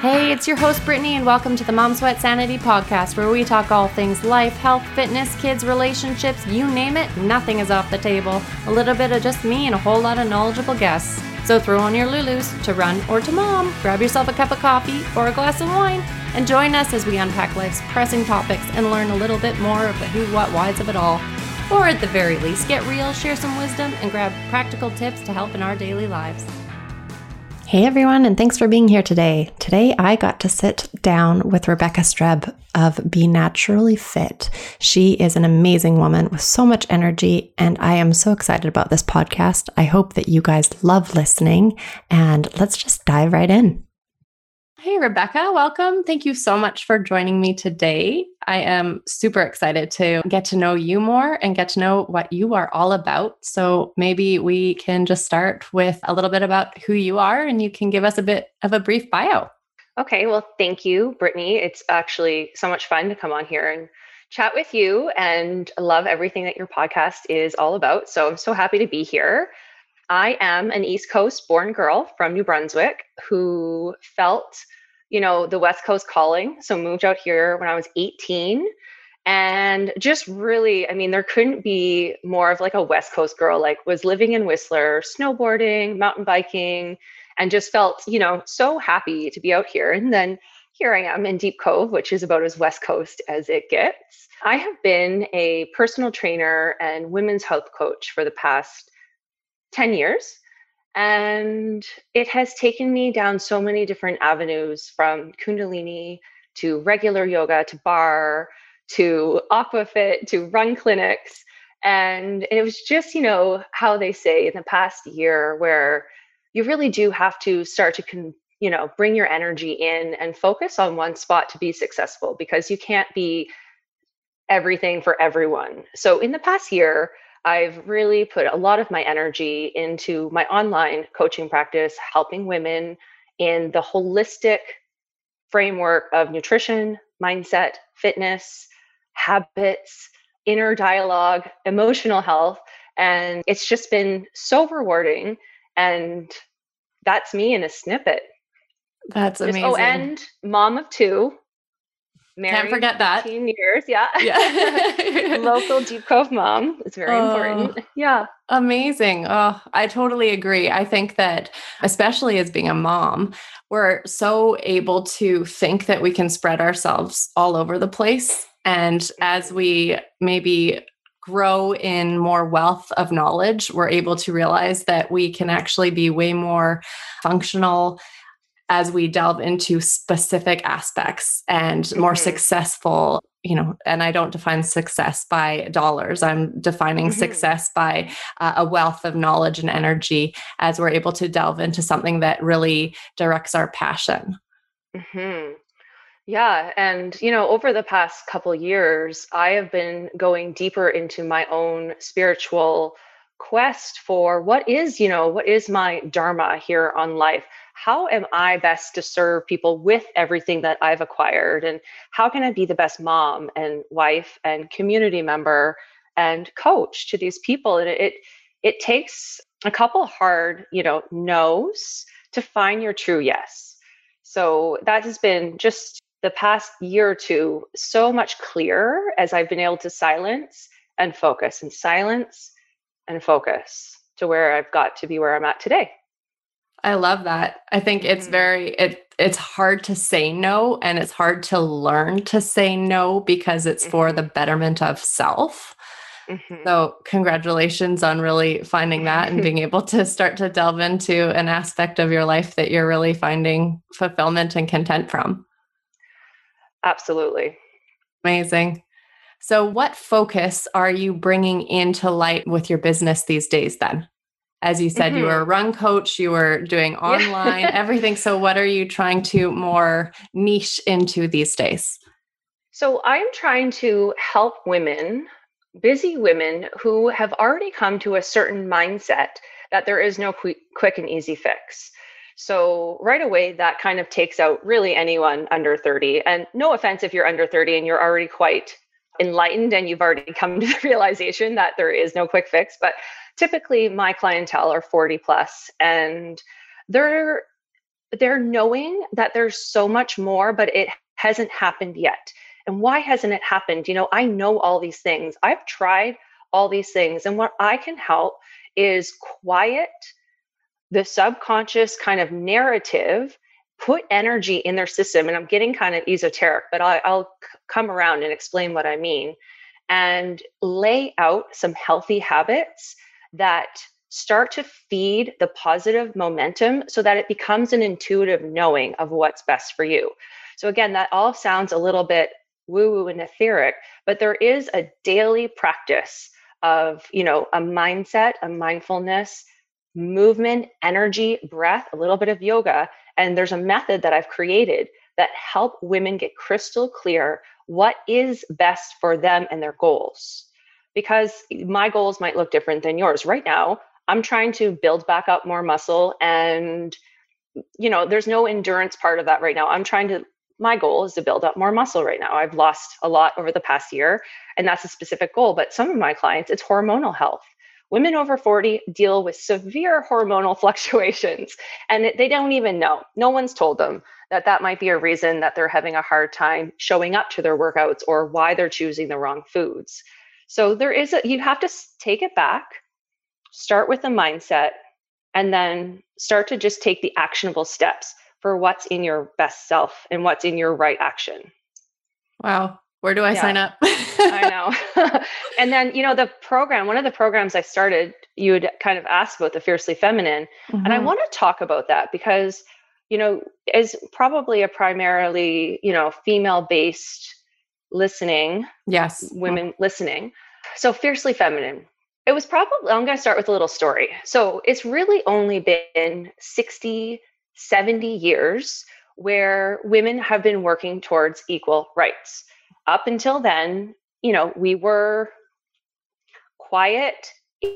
Hey, it's your host, Brittany, and welcome to the Mom Sweat Sanity Podcast, where we talk all things life, health, fitness, kids, relationships, you name it, nothing is off the table. A little bit of just me and a whole lot of knowledgeable guests. So throw on your Lulus to run or to mom, grab yourself a cup of coffee or a glass of wine, and join us as we unpack life's pressing topics and learn a little bit more of the who, what, whys of it all. Or at the very least, get real, share some wisdom, and grab practical tips to help in our daily lives. Hey everyone, and thanks for being here today. Today I got to sit down with Rebecca Streb of Be Naturally Fit. She is an amazing woman with so much energy, and I am so excited about this podcast. I hope that you guys love listening, and let's just dive right in. Hey Rebecca, welcome. Thank you so much for joining me today. I am super excited to get to know you more and get to know what you are all about. So maybe we can just start with a little bit about who you are, and you can give us a bit of a brief bio. Okay, well, thank you, Brittany. It's actually so much fun to come on here and chat with you, and love everything that your podcast is all about. So I'm so happy to be here. I am an East Coast born girl from New Brunswick who felt, you know, the West Coast calling. So moved out here when I was 18, and just really, I mean, there couldn't be more of like a West Coast girl, like was living in Whistler, snowboarding, mountain biking, and just felt, you know, so happy to be out here. And then here I am in Deep Cove, which is about as West Coast as it gets. I have been a personal trainer and women's health coach for the past 10 years. And it has taken me down so many different avenues, from Kundalini to regular yoga, to bar, to aquafit, to run clinics. And it was just, you know, how they say in the past year, where you really do have to start to, you know, bring your energy in and focus on one spot to be successful, because you can't be everything for everyone. So in the past year, I've really put a lot of my energy into my online coaching practice, helping women in the holistic framework of nutrition, mindset, fitness, habits, inner dialogue, emotional health. And it's just been so rewarding. And that's me in a snippet. That's amazing. Oh, and mom of two. Married, can't forget that. 15 years, yeah. Local Deep Cove mom. It's very important. Yeah. Amazing. Oh, I totally agree. I think that, especially as being a mom, we're so able to think that we can spread ourselves all over the place. And as we maybe grow in more wealth of knowledge, we're able to realize that we can actually be way more functional as we delve into specific aspects and more successful, you know. And I don't define success by dollars. I'm defining success by a wealth of knowledge and energy, as we're able to delve into something that really directs our passion. Yeah. And, you know, over the past couple years, I have been going deeper into my own spiritual quest for what is, you know, what is my dharma here on life? How am I best to serve people with everything that I've acquired? And how can I be the best mom and wife and community member and coach to these people? And it takes a couple hard, you know, no's to find your true yes. So that has been just the past year or two, so much clearer as I've been able to silence and focus and silence and focus to where I've got to be where I'm at today. I love that. I think it's very, it's hard to say no, and it's hard to learn to say no, because it's for the betterment of self. So congratulations on really finding that and being able to start to delve into an aspect of your life that you're really finding fulfillment and content from. Absolutely. Amazing. So what focus are you bringing into light with your business these days then? As you said, you were a run coach, you were doing online, everything. So what are you trying to more niche into these days? So I'm trying to help women, busy women who have already come to a certain mindset that there is no quick and easy fix. So right away, that kind of takes out really anyone under 30. And no offense if you're under 30 and you're already quite enlightened and you've already come to the realization that there is no quick fix. But typically my clientele are 40 plus, and they're they're knowing that there's so much more, but it hasn't happened yet. And why hasn't it happened? You know, I know all these things. I've tried all these things. And what I can help is quiet the subconscious kind of narrative, put energy in their system. And I'm getting kind of esoteric, but I'll come around and explain what I mean, and lay out some healthy habits that start to feed the positive momentum so that it becomes an intuitive knowing of what's best for you. So again, that all sounds a little bit woo-woo and etheric, but there is a daily practice of, you know, a mindset, a mindfulness, movement, energy, breath, a little bit of yoga. And there's a method that I've created that help women get crystal clear what is best for them and their goals. Because my goals might look different than yours. Right now, I'm trying to build back up more muscle, and, you know, there's no endurance part of that right now. My goal is to build up more muscle right now. I've lost a lot over the past year, and that's a specific goal. But some of my clients, it's hormonal health. Women over 40 deal with severe hormonal fluctuations, and they don't even know. No one's told them that that might be a reason that they're having a hard time showing up to their workouts, or why they're choosing the wrong foods. So you have to take it back, start with the mindset, and then start to just take the actionable steps for what's in your best self and what's in your right action. Wow. Where do I sign up? I know. And then, you know, one of the programs I started, you had kind of asked about the Fiercely Feminine. Mm-hmm. And I want to talk about that because, you know, as probably a primarily, you know, female-based listening. Yes. Women listening. So Fiercely Feminine. It was probably, I'm going to start with a little story. So it's really only been 70 years where women have been working towards equal rights. Up until then, you know, we were quiet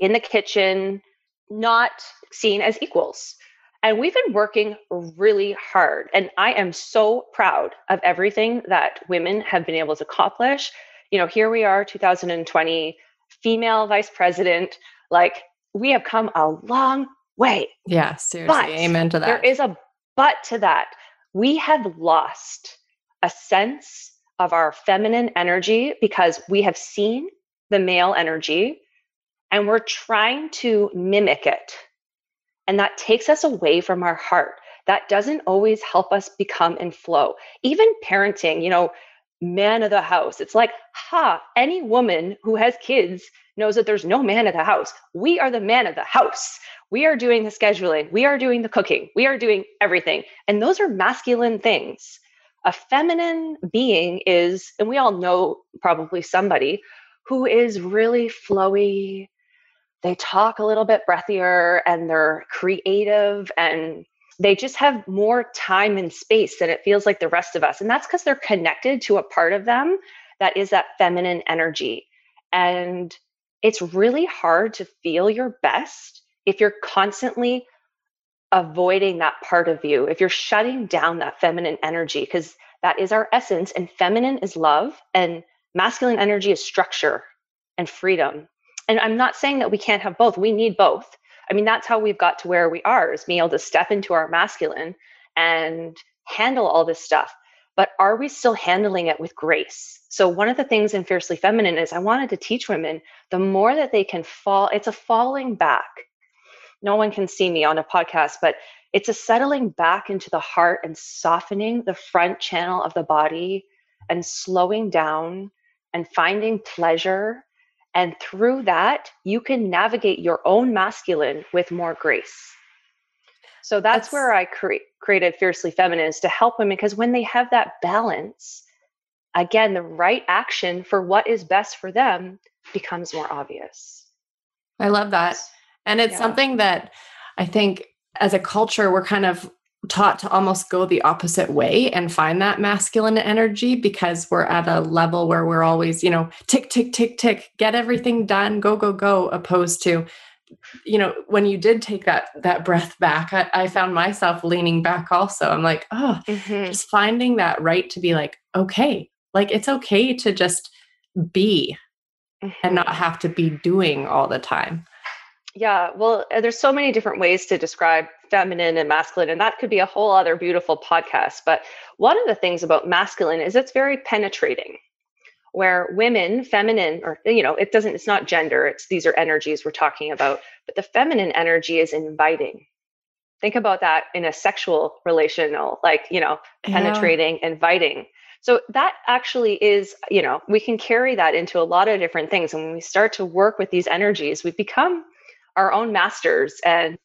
in the kitchen, not seen as equals. And we've been working really hard. And I am so proud of everything that women have been able to accomplish. You know, here we are, 2020, female vice president. Like, we have come a long way. Yeah, seriously. But amen to that. There is a but to that. We have lost a sense of our feminine energy because we have seen the male energy and we're trying to mimic it. And that takes us away from our heart. That doesn't always help us become in flow. Even parenting, you know, man of the house. It's like, any woman who has kids knows that there's no man of the house. We are the man of the house. We are doing the scheduling. We are doing the cooking. We are doing everything. And those are masculine things. A feminine being is, and we all know probably somebody who is really flowy. They talk a little bit breathier and they're creative and they just have more time and space than it feels like the rest of us. And that's because they're connected to a part of them that is that feminine energy. And it's really hard to feel your best if you're constantly avoiding that part of you, if you're shutting down that feminine energy, because that is our essence. And feminine is love, and masculine energy is structure and freedom. And I'm not saying that we can't have both. We need both. I mean, that's how we've got to where we are, is being able to step into our masculine and handle all this stuff. But are we still handling it with grace? So one of the things in Fiercely Feminine is I wanted to teach women, the more that they can fall, it's a falling back. No one can see me on a podcast, but it's a settling back into the heart and softening the front channel of the body and slowing down and finding pleasure. And through that, you can navigate your own masculine with more grace. So that's where I created Fiercely Feminine, to help women, because when they have that balance, again, the right action for what is best for them becomes more obvious. I love that. And it's something that I think as a culture, we're kind of taught to almost go the opposite way and find that masculine energy, because we're at a level where we're always, you know, tick, tick, tick, tick, get everything done, go, go, go, opposed to, you know, when you did take that breath back, I found myself leaning back also. I'm like, just finding that right to be like, okay, like it's okay to just be and not have to be doing all the time. Yeah, well, there's so many different ways to describe feminine and masculine, and that could be a whole other beautiful podcast. But one of the things about masculine is it's very penetrating, where women, feminine, or, it doesn't, it's not gender, it's these are energies we're talking about, but the feminine energy is inviting. Think about that in a sexual relational, penetrating, inviting. So that actually is, we can carry that into a lot of different things. And when we start to work with these energies, we become our own masters, and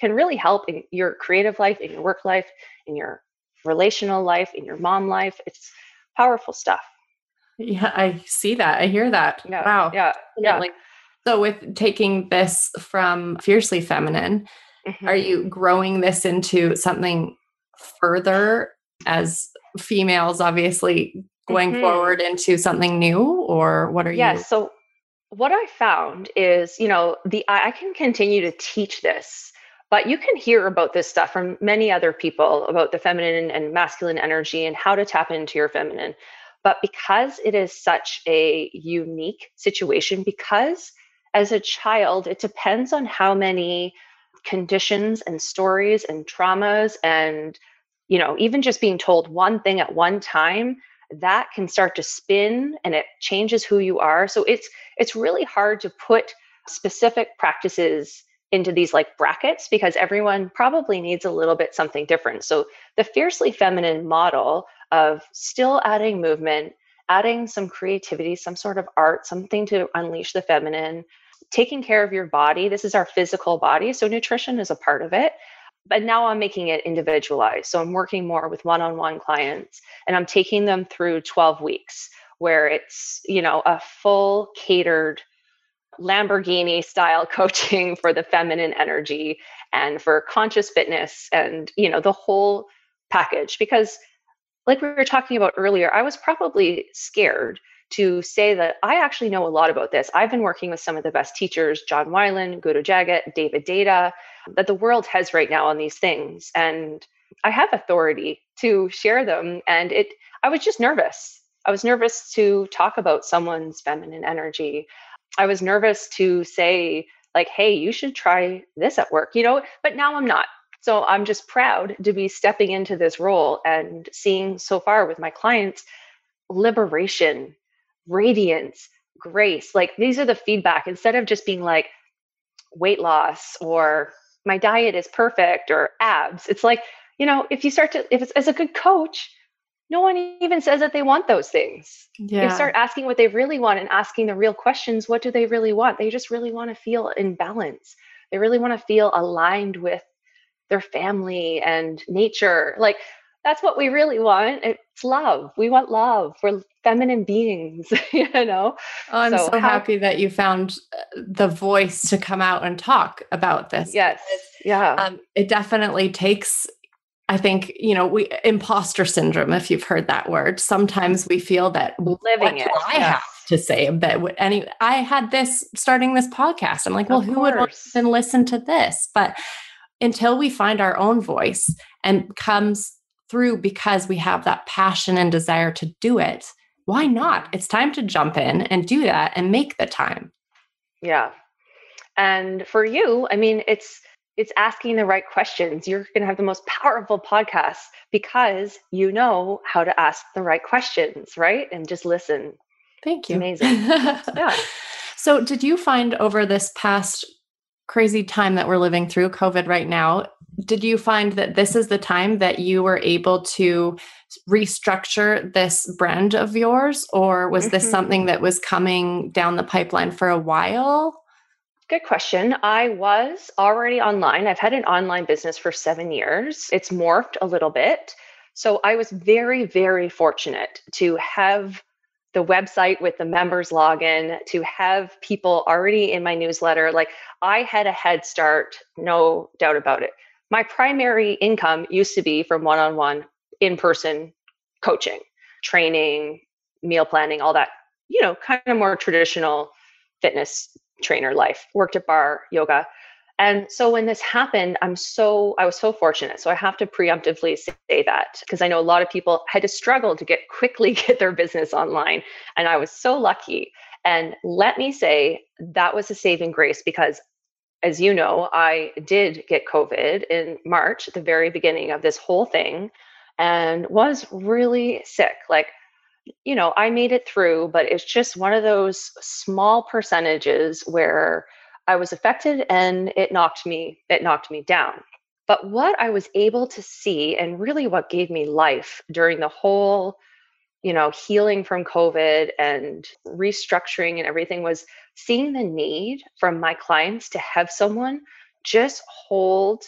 can really help in your creative life, in your work life, in your relational life, in your mom life. It's powerful stuff. Yeah, I see that. I hear that. Yeah, wow. Yeah. So with taking this from Fiercely Feminine, mm-hmm. Are you growing this into something further as females, obviously going mm-hmm. forward into something new, or what are you? Yeah. So what I found is, I can continue to teach this, but you can hear about this stuff from many other people about the feminine and masculine energy and how to tap into your feminine. But because it is such a unique situation, because as a child, it depends on how many conditions and stories and traumas and, even just being told one thing at one time, that can start to spin and it changes who you are. So it's really hard to put specific practices into these brackets because everyone probably needs a little bit something different. So the Fiercely Feminine model of still adding movement, adding some creativity, some sort of art, something to unleash the feminine, taking care of your body. This is our physical body. So nutrition is a part of it. But now I'm making it individualized. So I'm working more with one-on-one clients, and I'm taking them through 12 weeks where it's, a full catered Lamborghini style coaching for the feminine energy and for conscious fitness and, the whole package. Because like we were talking about earlier, I was probably scared to say that I actually know a lot about this. I've been working with some of the best teachers, John Wyland, Guru Jagat, David Data, that the world has right now on these things. And I have authority to share them. And I was just nervous. I was nervous to talk about someone's feminine energy. I was nervous to say hey, you should try this at work, but now I'm not. So I'm just proud to be stepping into this role and seeing so far with my clients, liberation, radiance, grace. These are the feedback instead of just being weight loss or my diet is perfect or abs. It's as a good coach, no one even says that they want those things. Yeah. They start asking what they really want and asking the real questions. What do they really want? They just really want to feel in balance. They really want to feel aligned with their family and nature. That's what we really want. It's love. We want love. We're feminine beings, Oh, I'm so happy that you found the voice to come out and talk about this. Yes. Yeah. It definitely takes, I think, imposter syndrome, if you've heard that word. Sometimes we feel that I have to say that I had this starting this podcast. I'm who would want to listen to this? But until we find our own voice and comes through because we have that passion and desire to do it, why not? It's time to jump in and do that and make the time. Yeah. And for you, it's asking the right questions. You're going to have the most powerful podcast because you know how to ask the right questions, right? And just listen. Thank you. It's amazing. Yeah. So did you find over this past crazy time that we're living through, COVID right now, did you find that this is the time that you were able to restructure this brand of yours, or was this something that was coming down the pipeline for a while? Good question. I was already online. I've had an online business for 7 years. It's morphed a little bit. So I was very, very fortunate to have the website with the members login, to have people already in my newsletter. I had a head start, no doubt about it. My primary income used to be from one-on-one in-person coaching, training, meal planning, all that, kind of more traditional fitness trainer life, worked at bar, yoga. And so when this happened, I was so fortunate. So I have to preemptively say that because I know a lot of people had to struggle to quickly get their business online. And I was so lucky. And let me say that was a saving grace because as you know, I did get COVID in March, the very beginning of this whole thing, and was really sick. Like, you know, I made it through, but it's just one of those small percentages where I was affected and it knocked me down. But what I was able to see, and really what gave me life during the whole, you know, healing from COVID and restructuring and everything, was seeing the need from my clients to have someone just hold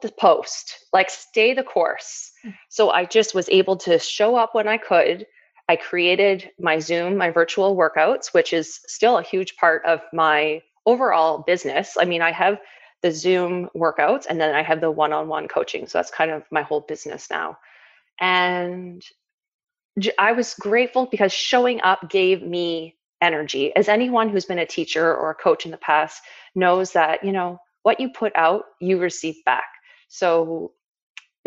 the post, like stay the course. So I just was able to show up when I could. I created my Zoom, my virtual workouts, which is still a huge part of my overall business. I mean, I have the Zoom workouts and then I have the one-on-one coaching. So that's kind of my whole business now. And I was grateful because showing up gave me energy. As anyone who's been a teacher or a coach in the past knows that, you know, what you put out, you receive back. So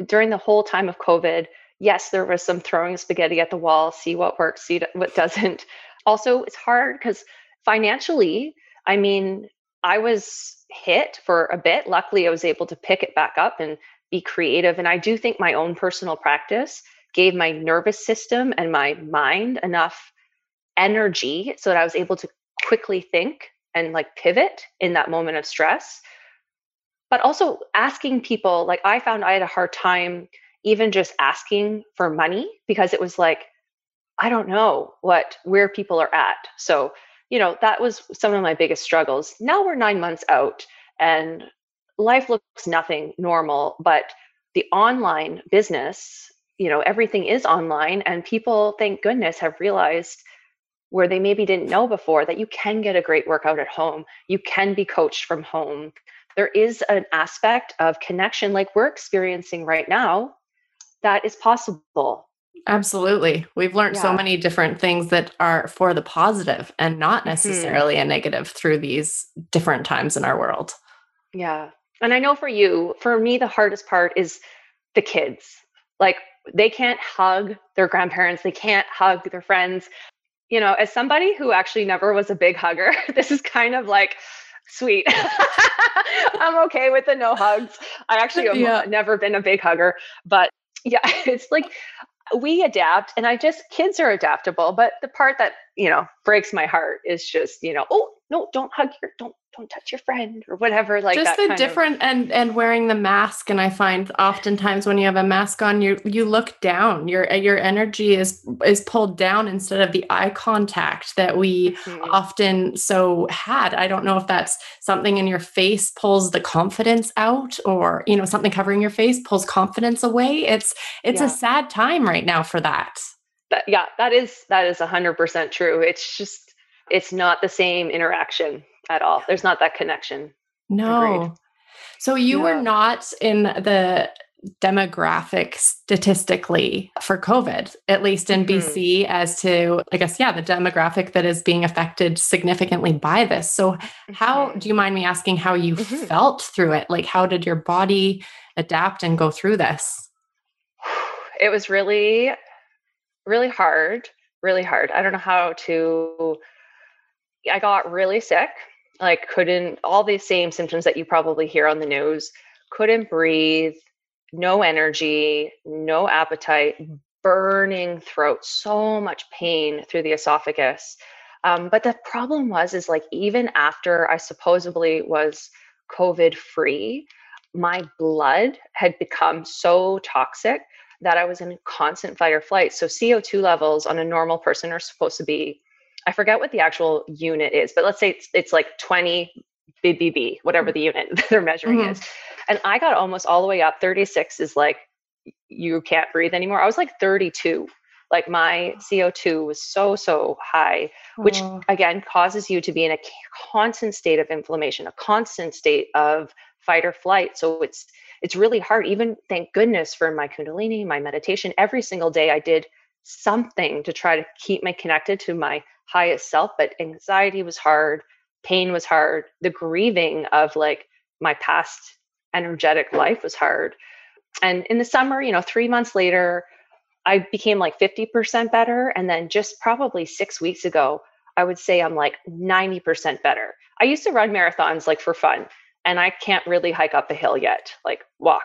during the whole time of COVID, yes, there was some throwing spaghetti at the wall, see what works, see what doesn't. Also, it's hard because financially, I mean, I was hit for a bit. Luckily, I was able to pick it back up and be creative. And I do think my own personal practice gave my nervous system and my mind enough energy so that I was able to quickly think and like pivot in that moment of stress. But also asking people, like I found I had a hard time even just asking for money because it was like, I don't know where people are at. So, you know, that was some of my biggest struggles. Now we're 9 months out and life looks nothing normal, but the online business, you know, everything is online and people, thank goodness, have realized where they maybe didn't know before that you can get a great workout at home. You can be coached from home. There is an aspect of connection like we're experiencing right now that is possible. Absolutely. We've learned so many different things that are for the positive and not necessarily a negative through these different times in our world. Yeah. And I know for me, the hardest part is the kids. Like they can't hug their grandparents. They can't hug their friends. You know, as somebody who actually never was a big hugger, this is kind of like, sweet. I'm okay with the no hugs. I actually have never been a big hugger, but yeah, it's like we adapt and kids are adaptable. But the part that, you know, breaks my heart is just, you know, oh no, don't touch your friend or whatever. Like just that the kind different of, and wearing the mask. And I find oftentimes when you have a mask on, you look down, your energy is pulled down instead of the eye contact that we often so had. I don't know if that's something in your face pulls the confidence out, or, you know, something covering your face pulls confidence away. It's a sad time right now for that. That is 100% true. It's just, it's not the same interaction at all. There's not that connection. No. Agreed. So you were not in the demographic statistically for COVID, at least in BC, as to, I guess, the demographic that is being affected significantly by this. So how, do you mind me asking how you felt through it? Like, how did your body adapt and go through this? It was really, really hard, really hard. I don't know how to... I got really sick, like couldn't, all the same symptoms that you probably hear on the news, couldn't breathe, no energy, no appetite, burning throat, so much pain through the esophagus. But the problem was like, even after I supposedly was COVID free, my blood had become so toxic that I was in constant fight or flight. So CO2 levels on a normal person are supposed to be, I forget what the actual unit is, but let's say it's like 20 BBB, whatever the unit they're measuring is. And I got almost all the way up. 36 is like, you can't breathe anymore. I was like 32. Like my CO2 was so high, which again, causes you to be in a constant state of inflammation, a constant state of fight or flight. So it's really hard. Even thank goodness for my Kundalini, my meditation, every single day I did something to try to keep me connected to my highest self, but anxiety was hard. Pain was hard. The grieving of like my past energetic life was hard. And in the summer, you know, 3 months later, I became like 50% better. And then just probably 6 weeks ago, I would say I'm like 90% better. I used to run marathons like for fun, and I can't really hike up a hill yet, like walk.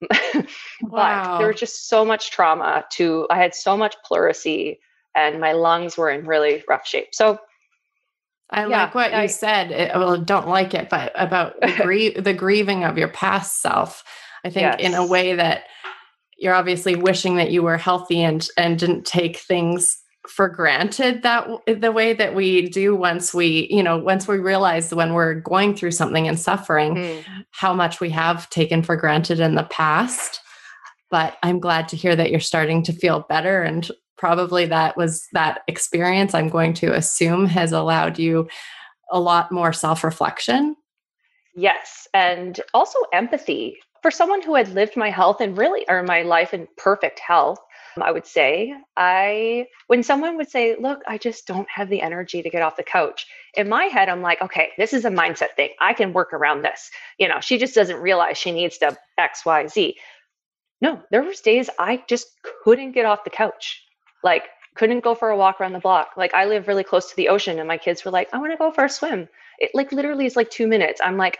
But there was just so much trauma to, I had so much pleurisy and my lungs were in really rough shape. So I like what you said. Well, don't like it, but about the grieving of your past self. I think in a way that you're obviously wishing that you were healthy and didn't take things for granted that the way that we do once we, you know, once we realize when we're going through something and suffering, how much we have taken for granted in the past. But I'm glad to hear that you're starting to feel better. And probably that was that experience, I'm going to assume, has allowed you a lot more self-reflection. Yes. And also empathy. For someone who had lived my health and really, or my life in perfect health, I would say, when someone would say, look, I just don't have the energy to get off the couch. In my head, I'm like, okay, this is a mindset thing. I can work around this. You know, she just doesn't realize she needs to X, Y, Z. No, there was days I just couldn't get off the couch. Like, couldn't go for a walk around the block. Like, I live really close to the ocean and my kids were like, I want to go for a swim. It like literally is like 2 minutes. I'm like,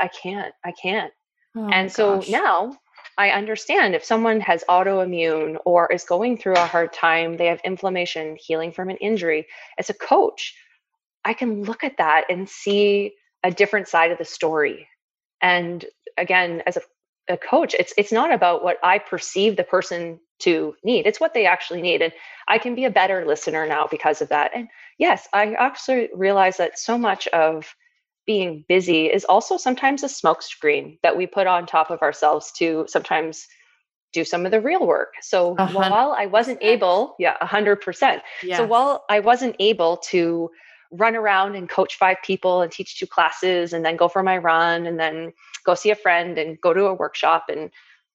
I can't. Oh, and so now I understand if someone has autoimmune or is going through a hard time, they have inflammation, healing from an injury. As a coach, I can look at that and see a different side of the story. And again, as a coach, it's not about what I perceive the person to need. It's what they actually need. And I can be a better listener now because of that. And yes, I actually realize that so much of being busy is also sometimes a smokescreen that we put on top of ourselves to sometimes do some of the real work. So 100%. While I wasn't able, 100%. So while I wasn't able to run around and coach 5 people and teach 2 classes and then go for my run and then go see a friend and go to a workshop. And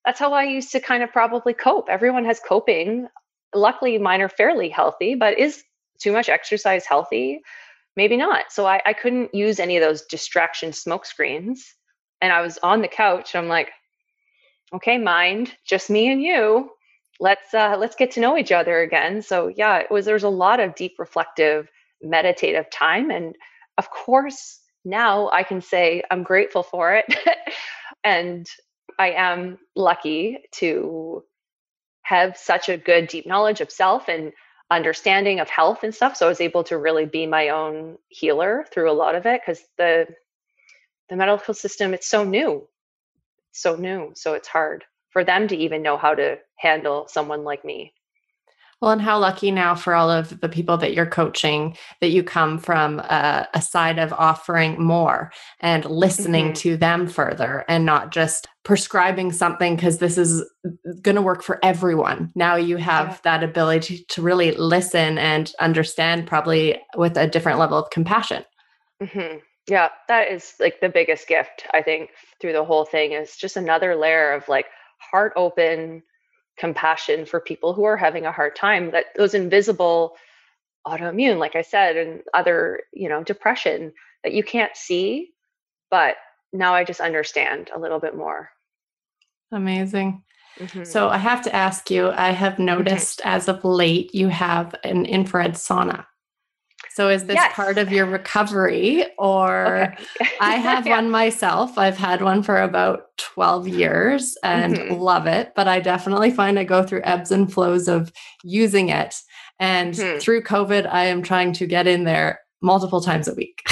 that's how I used to kind of probably cope. Everyone has coping. Luckily, mine are fairly healthy, but is too much exercise healthy? Maybe not. So I couldn't use any of those distraction smoke screens. And I was on the couch. I'm like, okay, mind, just me and you. Let's get to know each other again. So yeah, there's a lot of deep, reflective, meditative time. And of course, now I can say I'm grateful for it. And I am lucky to have such a good deep knowledge of self and understanding of health and stuff. So I was able to really be my own healer through a lot of it, because the medical system, it's so new. So it's hard for them to even know how to handle someone like me. Well, and how lucky now for all of the people that you're coaching that you come from a side of offering more and listening to them further and not just prescribing something because this is going to work for everyone. Now you have that ability to really listen and understand, probably with a different level of compassion. Yeah, that is like the biggest gift, I think, through the whole thing, is just another layer of like heart open compassion for people who are having a hard time, that those invisible autoimmune, like I said, and other, depression that you can't see, but now I just understand a little bit more. Amazing. So I have to ask you, I have noticed as of late, you have an infrared sauna. So is this part of your recovery, or I have one myself. I've had one for about 12 years and love it, but I definitely find I go through ebbs and flows of using it. And through COVID, I am trying to get in there multiple times a week.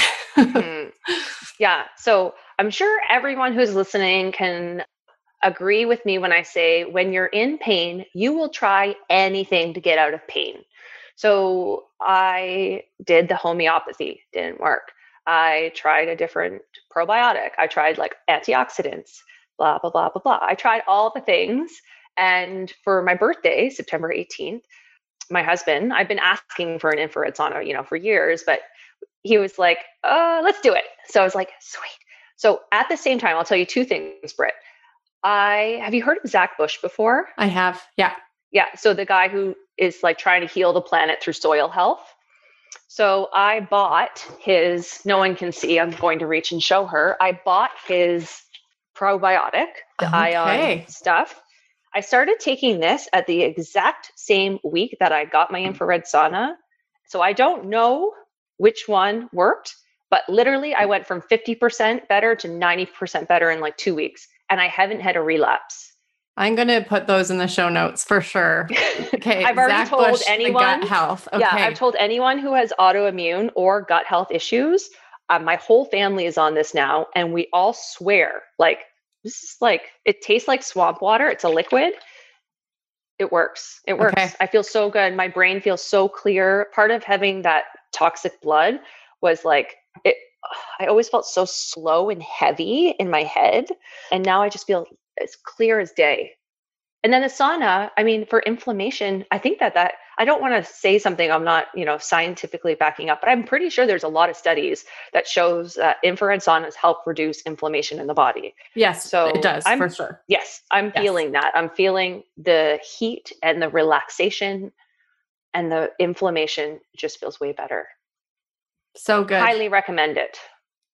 Yeah. So I'm sure everyone who's listening can agree with me when I say, when you're in pain, you will try anything to get out of pain. So I did the homeopathy, didn't work. I tried a different probiotic. I tried like antioxidants, blah, blah, blah, blah, blah. I tried all the things. And for my birthday, September 18th, my husband, I've been asking for an infrared sauna, for years, but he was like, let's do it. So I was like, sweet. So at the same time, I'll tell you 2 things, Britt. Have you heard of Zach Bush before? I have. Yeah. Yeah. So the guy who is like trying to heal the planet through soil health. So I bought his, no one can see, I'm going to reach and show her. I bought his probiotic, the ion stuff. I started taking this at the exact same week that I got my infrared sauna. So I don't know which one worked, but literally I went from 50% better to 90% better in like 2 weeks. And I haven't had a relapse. I'm going to put those in the show notes for sure. Okay. I've already Zach told Bush, anyone gut health. Okay. Yeah, I've told anyone who has autoimmune or gut health issues. My whole family is on this now. And we all swear, like, this is like, it tastes like swamp water. It's a liquid. It works. It works. Okay. I feel so good. My brain feels so clear. Part of having that toxic blood was like, it, I always felt so slow and heavy in my head. And now I just feel as clear as day. And then the sauna, I mean, for inflammation, I think that I don't want to say something I'm not, scientifically backing up, but I'm pretty sure there's a lot of studies that shows that infrared saunas help reduce inflammation in the body. Yes, so it does for sure. Yes, I'm feeling that. I'm feeling the heat and the relaxation, and the inflammation just feels way better. So good. Highly recommend it.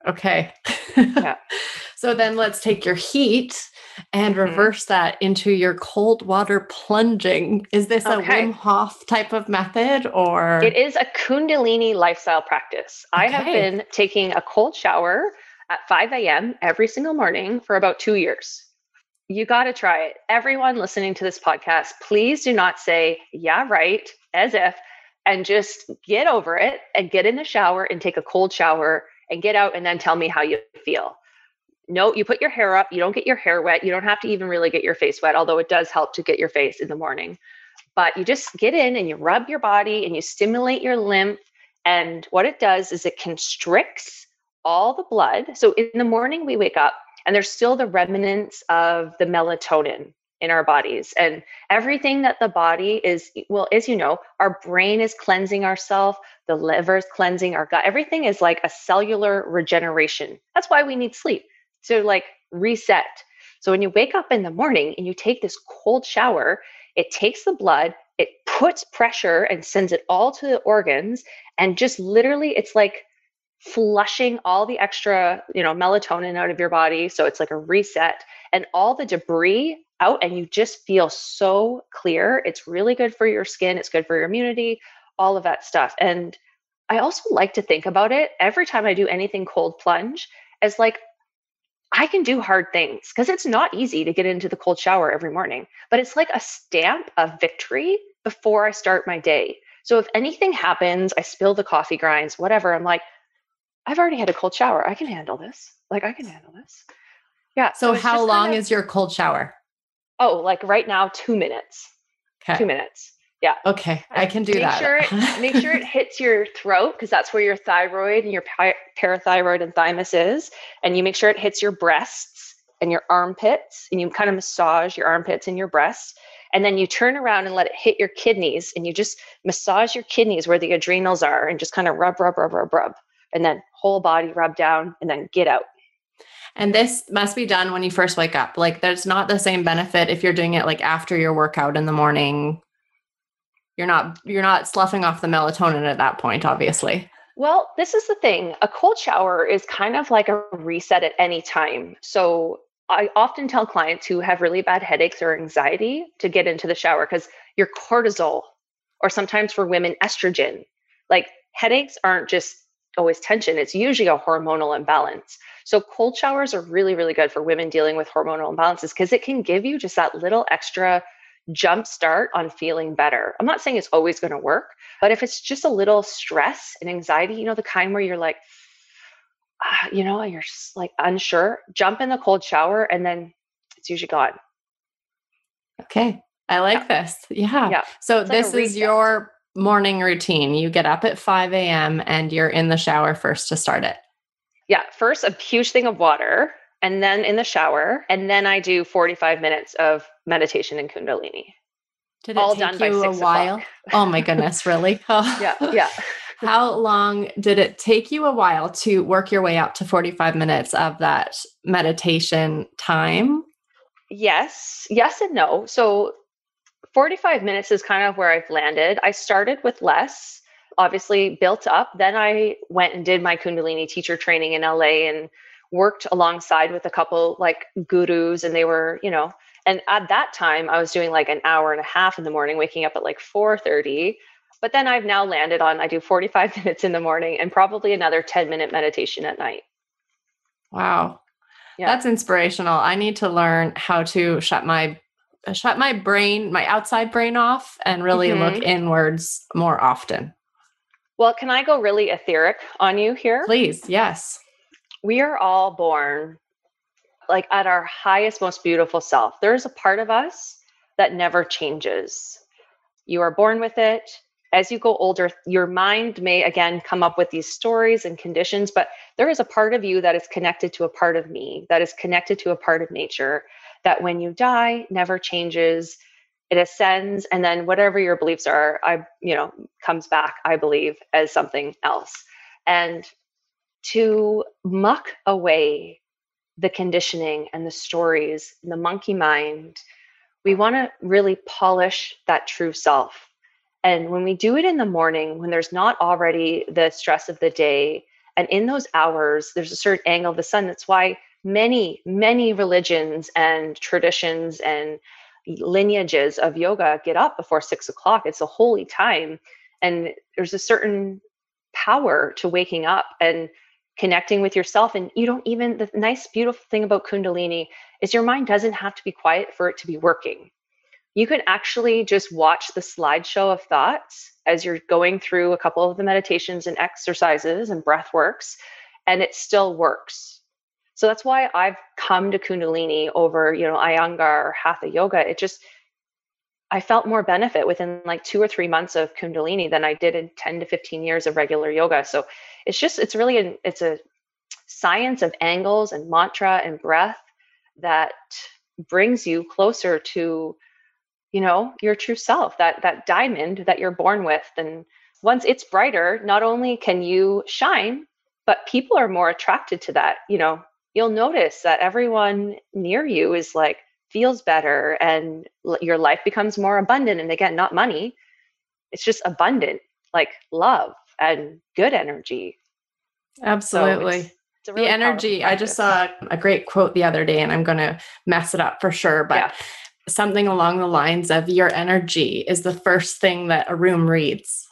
Okay. Yeah. So then let's take your heat and reverse that into your cold water plunging. Is this a Wim Hof type of method or? It is a Kundalini lifestyle practice. Okay. I have been taking a cold shower at 5 a.m. every single morning for about 2 years. You got to try it. Everyone listening to this podcast, please do not say, yeah, right, as if, and just get over it and get in the shower and take a cold shower and get out and then tell me how you feel. No, you put your hair up. You don't get your hair wet. You don't have to even really get your face wet, although it does help to get your face in the morning. But you just get in and you rub your body and you stimulate your lymph. And what it does is it constricts all the blood. So in the morning, we wake up and there's still the remnants of the melatonin in our bodies. And everything that the body is, well, as you know, our brain is cleansing ourselves, the liver is cleansing our gut. Everything is like a cellular regeneration. That's why we need sleep. So like reset. So when you wake up in the morning and you take this cold shower, it takes the blood, it puts pressure and sends it all to the organs. And just literally, it's like flushing all the extra, melatonin out of your body. So it's like a reset and all the debris out. And you just feel so clear. It's really good for your skin. It's good for your immunity, all of that stuff. And I also like to think about it every time I do anything cold plunge as like, I can do hard things because it's not easy to get into the cold shower every morning, but it's like a stamp of victory before I start my day. So if anything happens, I spill the coffee grinds, whatever, I'm like, I've already had a cold shower. I can handle this. Yeah. So how long is your cold shower? Oh, like right now, 2 minutes. Okay. 2 minutes. Yeah. Okay. I can do that. Make sure it hits your throat because that's where your thyroid and your parathyroid and thymus is. And you make sure it hits your breasts and your armpits and you kind of massage your armpits and your breasts. And then you turn around and let it hit your kidneys and you just massage your kidneys where the adrenals are and just kind of rub. And then whole body rub down and then get out. And this must be done when you first wake up. Like there's not the same benefit if you're doing it like after your workout in the morning. You're not sloughing off the melatonin at that point, obviously. Well, this is the thing. A cold shower is kind of like a reset at any time. So I often tell clients who have really bad headaches or anxiety to get into the shower because your cortisol, or sometimes for women, estrogen, like headaches aren't just always tension. It's usually a hormonal imbalance. So cold showers are really, really good for women dealing with hormonal imbalances because it can give you just that little extra jumpstart on feeling better. I'm not saying it's always going to work, but if it's just a little stress and anxiety, the kind where you're like, you're just like unsure, jump in the cold shower and then it's usually gone. Okay. I like this. Yeah. Yeah. So it's this like is your morning routine. You get up at 5 a.m. and you're in the shower first to start it. Yeah. First, a huge thing of water. And then in the shower, and then I do 45 minutes of meditation and Kundalini. Did it all take done you by 6 a while? O'clock. Oh my goodness, really? Oh. Yeah. How long did it take you a while to work your way up to 45 minutes of that meditation time? Yes and no. So 45 minutes is kind of where I've landed. I started with less. Obviously built up. Then I went and did my Kundalini teacher training in LA and worked alongside with a couple like gurus and they were, and at that time I was doing like an hour and a half in the morning, waking up at like 4:30. But then I've now landed on, I do 45 minutes in the morning and probably another 10-minute meditation at night. Wow. Yeah. That's inspirational. I need to learn how to shut my brain, my outside brain off and really look inwards more often. Well, can I go really etheric on you here? Please. Yes. We are all born like at our highest, most beautiful self. There's a part of us that never changes. You are born with it. As you go older, your mind may again come up with these stories and conditions, but there is a part of you that is connected to a part of me, that is connected to a part of nature, that when you die, never changes, it ascends, and then whatever your beliefs are, comes back, I believe, as something else. And to muck away the conditioning and the stories, the monkey mind, we want to really polish that true self. And when we do it in the morning, when there's not already the stress of the day, and in those hours, there's a certain angle of the sun. That's why many, many religions and traditions and lineages of yoga get up before 6 o'clock. It's a holy time. And there's a certain power to waking up and connecting with yourself. And the nice, beautiful thing about Kundalini is your mind doesn't have to be quiet for it to be working. You can actually just watch the slideshow of thoughts as you're going through a couple of the meditations and exercises and breath works, and it still works. So that's why I've come to Kundalini over, Iyengar or Hatha yoga. I felt more benefit within like 2 or 3 months of Kundalini than I did in 10 to 15 years of regular yoga. So it's a science of angles and mantra and breath that brings you closer to your true self, that diamond that you're born with. And once it's brighter, not only can you shine, but people are more attracted to that. You'll notice that everyone near you is like, feels better, and your life becomes more abundant. And again, not money, it's just abundant, like love and good energy. Absolutely. So the energy. I just saw a great quote the other day, and I'm going to mess it up for sure, but something along the lines of your energy is the first thing that a room reads.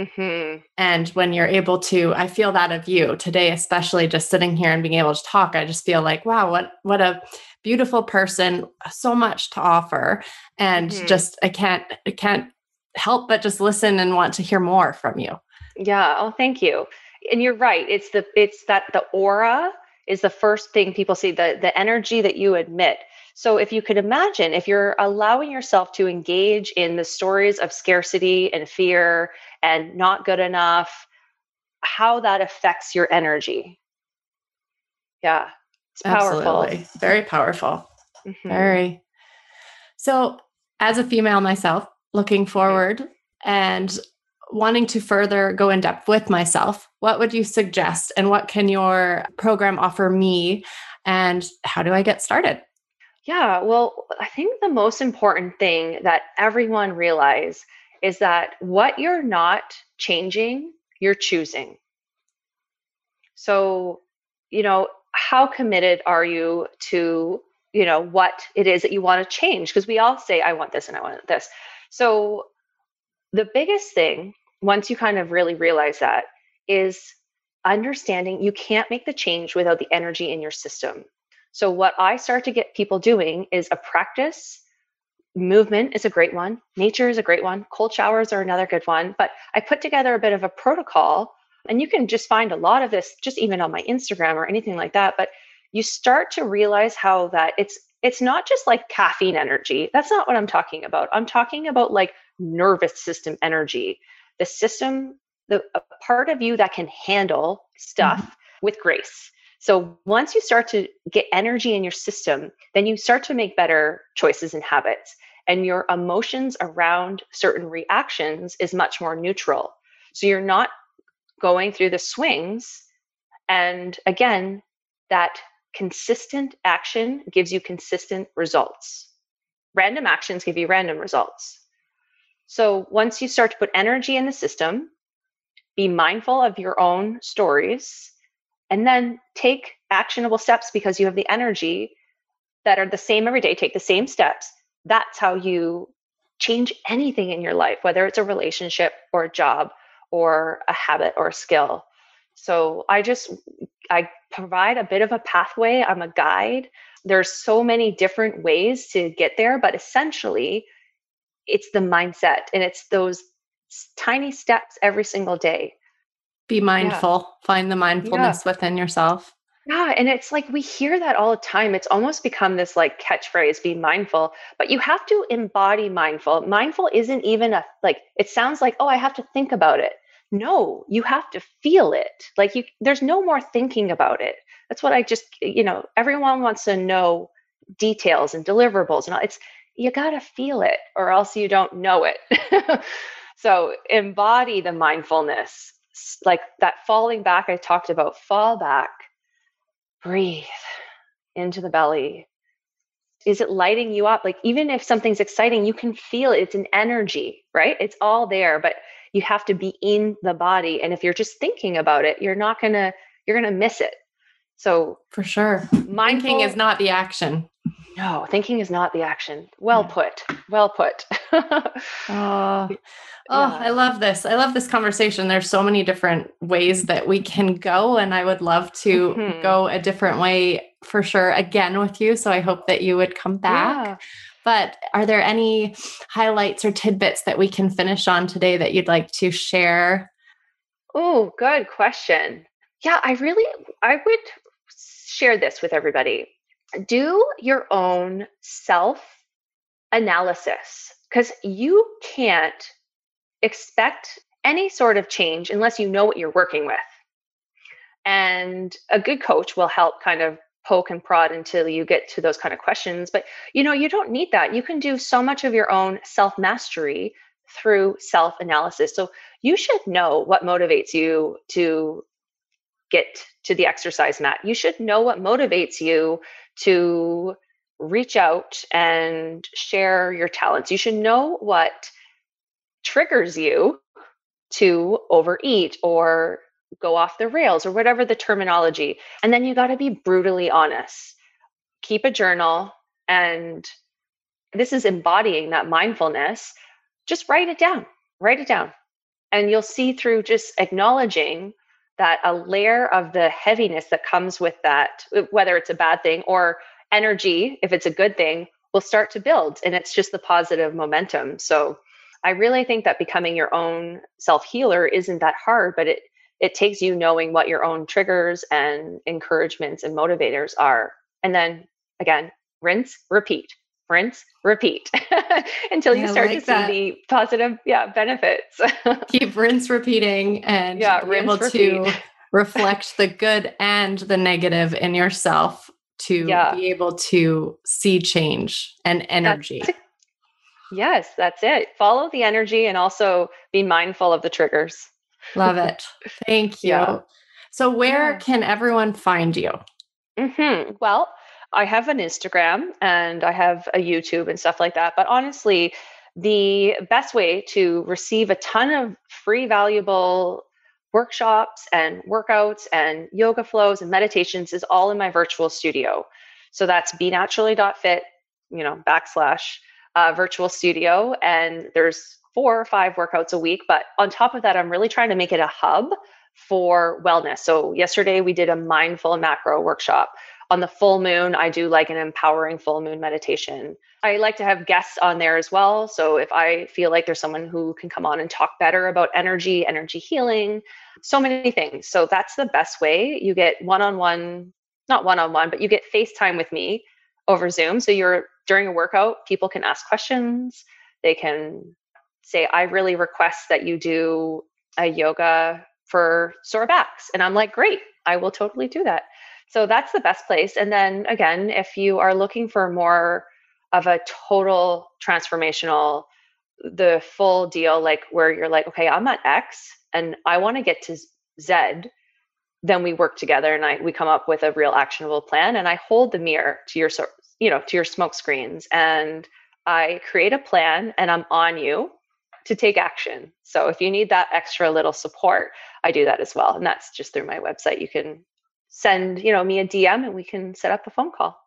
Mm-hmm. And when you're able to, I feel that of you today, especially just sitting here and being able to talk, I just feel like, wow, what a beautiful person, so much to offer. And I can't help but just listen and want to hear more from you. Yeah. Oh, thank you. And you're right. It's that the aura is the first thing people see, the energy that you emit. So if you could imagine, if you're allowing yourself to engage in the stories of scarcity and fear and not good enough, how that affects your energy. Yeah. It's powerful. Absolutely. Very powerful. Mm-hmm. Very. So as a female myself, looking forward and wanting to further go in depth with myself, what would you suggest and what can your program offer me and how do I get started? Yeah, well, I think the most important thing that everyone realize is that what you're not changing, you're choosing. So, how committed are you to, what it is that you want to change? Because we all say, I want this and I want this. So the biggest thing, once you kind of really realize that, is understanding you can't make the change without the energy in your system. So what I start to get people doing is a practice. Movement is a great one. Nature is a great one. Cold showers are another good one. But I put together a bit of a protocol, and you can just find a lot of this just even on my Instagram or anything like that. But you start to realize how that it's not just like caffeine energy. That's not what I'm talking about. I'm talking about like nervous system energy, the system, a part of you that can handle stuff with grace. So once you start to get energy in your system, then you start to make better choices and habits, and your emotions around certain reactions is much more neutral. So you're not going through the swings. And again, that consistent action gives you consistent results. Random actions give you random results. So once you start to put energy in the system, be mindful of your own stories, and then take actionable steps because you have the energy that are the same every day. Take the same steps. That's how you change anything in your life, whether it's a relationship or a job or a habit or a skill. So I provide a bit of a pathway. I'm a guide. There's so many different ways to get there, but essentially it's the mindset and it's those tiny steps every single day. Be mindful, find the mindfulness within yourself. Yeah. And it's like, we hear that all the time. It's almost become this like catchphrase, be mindful, but you have to embody mindful. Mindful isn't even it sounds like, oh, I have to think about it. No, you have to feel it. There's no more thinking about it. That's what I just, everyone wants to know details and deliverables and all. It's, you got to feel it or else you don't know it. So embody the mindfulness, like that falling back. I talked about fall back. Breathe into the belly. Is it lighting you up? Like, even if something's exciting, you can feel it. It's an energy, right? It's all there, but you have to be in the body. And if you're just thinking about it, you're going to miss it. So for sure. Thinking is not the action. No, thinking is not the action. Well put. I love this. I love this conversation. There's so many different ways that we can go. And I would love to go a different way for sure again with you. So I hope that you would come back. Yeah. But are there any highlights or tidbits that we can finish on today that you'd like to share? Oh, good question. Yeah, I would share this with everybody. Do your own self-analysis, because you can't expect any sort of change unless you know what you're working with. And a good coach will help kind of poke and prod until you get to those kind of questions. But, you don't need that. You can do so much of your own self-mastery through self-analysis. So you should know what motivates you to get to the exercise mat. You should know what motivates you to reach out and share your talents. You should know what triggers you to overeat or go off the rails or whatever the terminology. And then you got to be brutally honest. Keep a journal. And this is embodying that mindfulness. Just write it down. And you'll see through just acknowledging that a layer of the heaviness that comes with that, whether it's a bad thing or energy, if it's a good thing, will start to build. And it's just the positive momentum. So I really think that becoming your own self-healer isn't that hard, but it takes you knowing what your own triggers and encouragements and motivators are. And then again, rinse, repeat until you start to see the positive benefits. Keep rinse repeating and be able to reflect the good and the negative in yourself to be able to see change and energy. Yes, that's it. Follow the energy and also be mindful of the triggers. Love it. Thank you. Yeah. So where can everyone find you? Well, I have an Instagram and I have a YouTube and stuff like that. But honestly, the best way to receive a ton of free, valuable workshops and workouts and yoga flows and meditations is all in my virtual studio. So that's benaturally.fit, / virtual studio. And there's 4 or 5 workouts a week. But on top of that, I'm really trying to make it a hub for wellness. So yesterday we did a mindful macro workshop. On the full moon, I do like an empowering full moon meditation. I like to have guests on there as well. So if I feel like there's someone who can come on and talk better about energy, energy healing, so many things. So that's the best way. You get you get FaceTime with me over Zoom. So during a workout, people can ask questions. They can say, I really request that you do a yoga for sore backs. And I'm like, great, I will totally do that. So that's the best place. And then again, if you are looking for more of a total transformational, the full deal, like where you're like, okay, I'm at X and I want to get to Z, then we work together and we come up with a real actionable plan. And I hold the mirror to your, to your smoke screens, and I create a plan and I'm on you to take action. So if you need that extra little support, I do that as well. And that's just through my website. You can send me a DM and we can set up a phone call.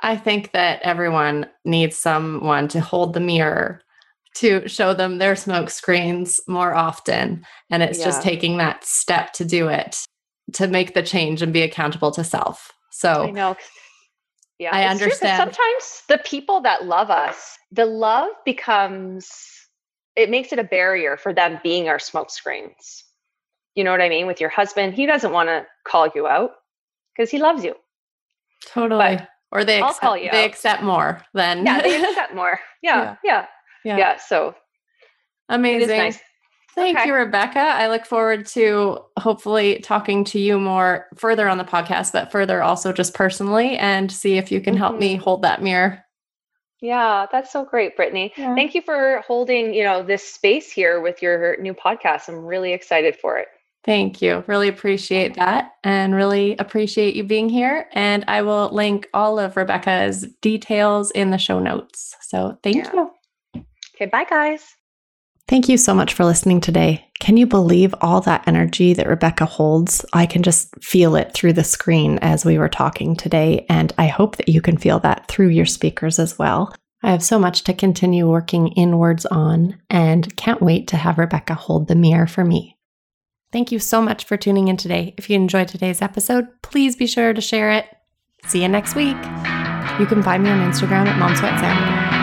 I think that everyone needs someone to hold the mirror to show them their smoke screens more often. And it's just taking that step to do it, to make the change and be accountable to self. So I know. Yeah, I understand. Sometimes the people that love us, the love becomes, it makes it a barrier for them being our smoke screens. You know what I mean? With your husband, he doesn't want to call you out because he loves you. Totally. But or they accept more than they accept more. Yeah. So amazing. Nice. Thank you, Rebecca. I look forward to hopefully talking to you more further on the podcast, but further also just personally, and see if you can help me hold that mirror. Yeah, that's so great, Brittany. Yeah. Thank you for holding, this space here with your new podcast. I'm really excited for it. Thank you. Really appreciate that, and really appreciate you being here. And I will link all of Rebecca's details in the show notes. So thank you. Okay. Bye, guys. Thank you so much for listening today. Can you believe all that energy that Rebecca holds? I can just feel it through the screen as we were talking today, and I hope that you can feel that through your speakers as well. I have so much to continue working inwards on, and can't wait to have Rebecca hold the mirror for me. Thank you so much for tuning in today. If you enjoyed today's episode, please be sure to share it. See you next week. You can find me on Instagram at Mom Sweat Sanity.